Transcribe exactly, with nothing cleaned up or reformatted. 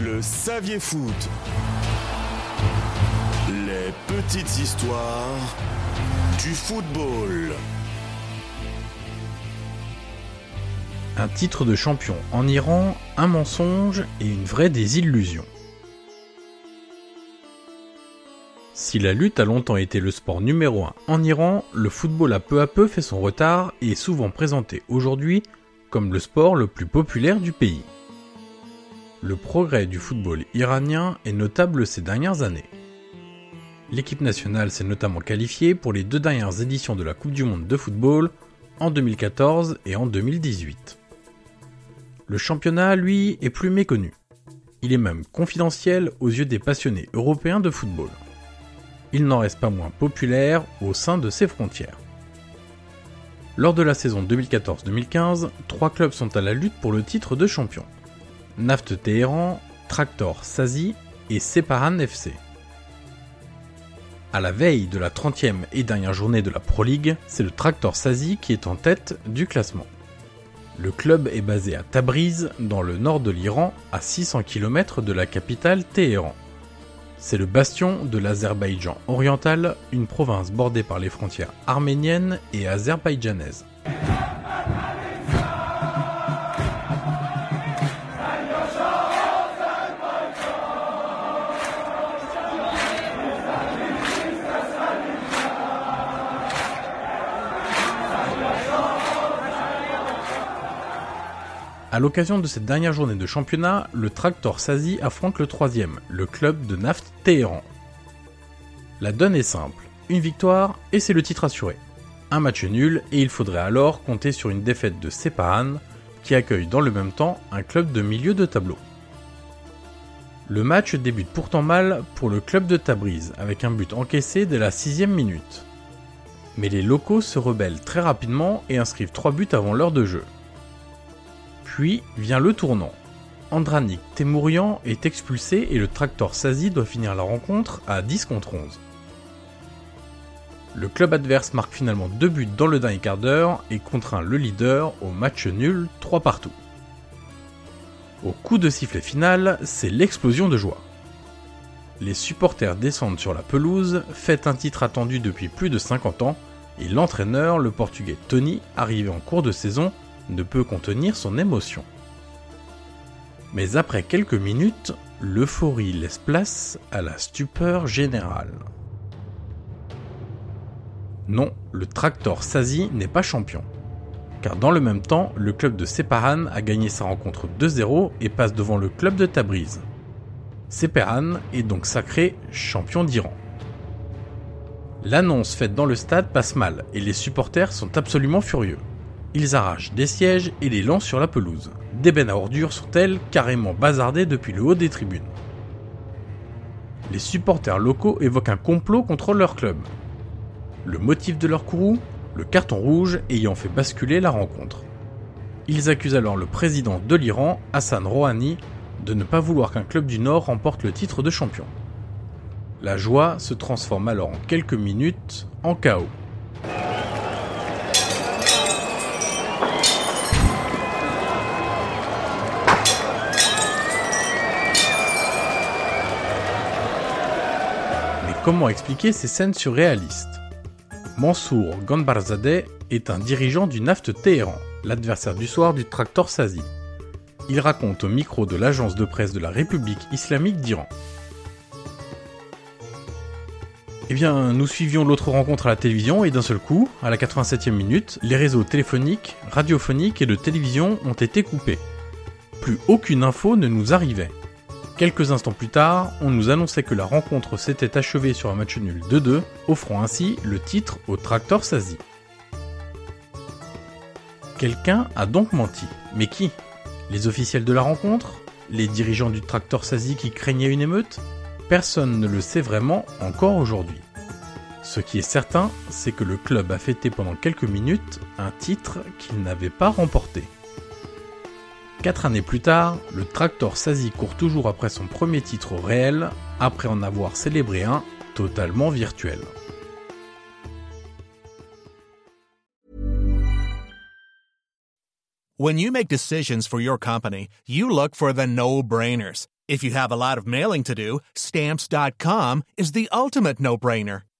Le Savier Foot. Les petites histoires du football. Un titre de champion en Iran, un mensonge et une vraie désillusion. Si la lutte a longtemps été le sport numéro un en Iran, le football a peu à peu fait son retard et est souvent présenté aujourd'hui comme le sport le plus populaire du pays. Le progrès du football iranien est notable ces dernières années. L'équipe nationale s'est notamment qualifiée pour les deux dernières éditions de la Coupe du Monde de football, en deux mille quatorze et en deux mille dix-huit. Le championnat, lui, est plus méconnu. Il est même confidentiel aux yeux des passionnés européens de football. Il n'en reste pas moins populaire au sein de ses frontières. Lors de la saison deux mille quatorze deux mille quinze, trois clubs sont à la lutte pour le titre de champion. Naft Téhéran, Tractor Sazi et Sepahan F C. À la veille de la trentième et dernière journée de la Pro League, c'est le Tractor Sazi qui est en tête du classement. Le club est basé à Tabriz, dans le nord de l'Iran, à six cents kilomètres de la capitale Téhéran. C'est le bastion de l'Azerbaïdjan oriental, une province bordée par les frontières arméniennes et azerbaïdjanaises. A l'occasion de cette dernière journée de championnat, le Tractor Sazi affronte le troisième, le club de Naft Téhéran. La donne est simple, une victoire et c'est le titre assuré. Un match nul et il faudrait alors compter sur une défaite de Sepahan, qui accueille dans le même temps un club de milieu de tableau. Le match débute pourtant mal pour le club de Tabriz, avec un but encaissé dès la sixième minute. Mais les locaux se rebellent très rapidement et inscrivent trois buts avant l'heure de jeu. Puis vient le tournant. Andranik Temourian est expulsé et le Tractor Sazi doit finir la rencontre à dix contre onze. Le club adverse marque finalement deux buts dans le dernier quart d'heure et contraint le leader au match nul trois partout. Au coup de sifflet final, c'est l'explosion de joie. Les supporters descendent sur la pelouse, fêtent un titre attendu depuis plus de cinquante ans et l'entraîneur, le portugais Tony, arrivé en cours de saison, ne peut contenir son émotion. Mais après quelques minutes, l'euphorie laisse place à la stupeur générale. Non, le Tractor Sazi n'est pas champion. Car dans le même temps, le club de Sepahan a gagné sa rencontre deux zéro et passe devant le club de Tabriz. Sepahan est donc sacré champion d'Iran. L'annonce faite dans le stade passe mal et les supporters sont absolument furieux. Ils arrachent des sièges et les lancent sur la pelouse. Des bennes à ordures sont, elles, carrément bazardées depuis le haut des tribunes. Les supporters locaux évoquent un complot contre leur club. Le motif de leur courroux, le carton rouge ayant fait basculer la rencontre. Ils accusent alors le président de l'Iran, Hassan Rouhani, de ne pas vouloir qu'un club du Nord remporte le titre de champion. La joie se transforme alors en quelques minutes en chaos. Comment expliquer ces scènes surréalistes ? Mansour Ganbarzadeh est un dirigeant du Naft Téhéran, l'adversaire du soir du Tractor Sazi. Il raconte au micro de l'agence de presse de la République islamique d'Iran. Eh bien, nous suivions l'autre rencontre à la télévision et d'un seul coup, à la quatre-vingt-septième minute, les réseaux téléphoniques, radiophoniques et de télévision ont été coupés. Plus aucune info ne nous arrivait. Quelques instants plus tard, on nous annonçait que la rencontre s'était achevée sur un match nul deux deux, offrant ainsi le titre au Tractor Sazi. Quelqu'un a donc menti, mais qui ? Les officiels de la rencontre ? Les dirigeants du Tractor Sazi qui craignaient une émeute ? Personne ne le sait vraiment encore aujourd'hui. Ce qui est certain, c'est que le club a fêté pendant quelques minutes un titre qu'il n'avait pas remporté. Quatre années plus tard, le Tractor Sazi court toujours après son premier titre réel, après en avoir célébré un totalement virtuel. When you make decisions for your company, you look for the no-brainers. If you have a lot of mailing to do, Stamps dot com is the ultimate no-brainer.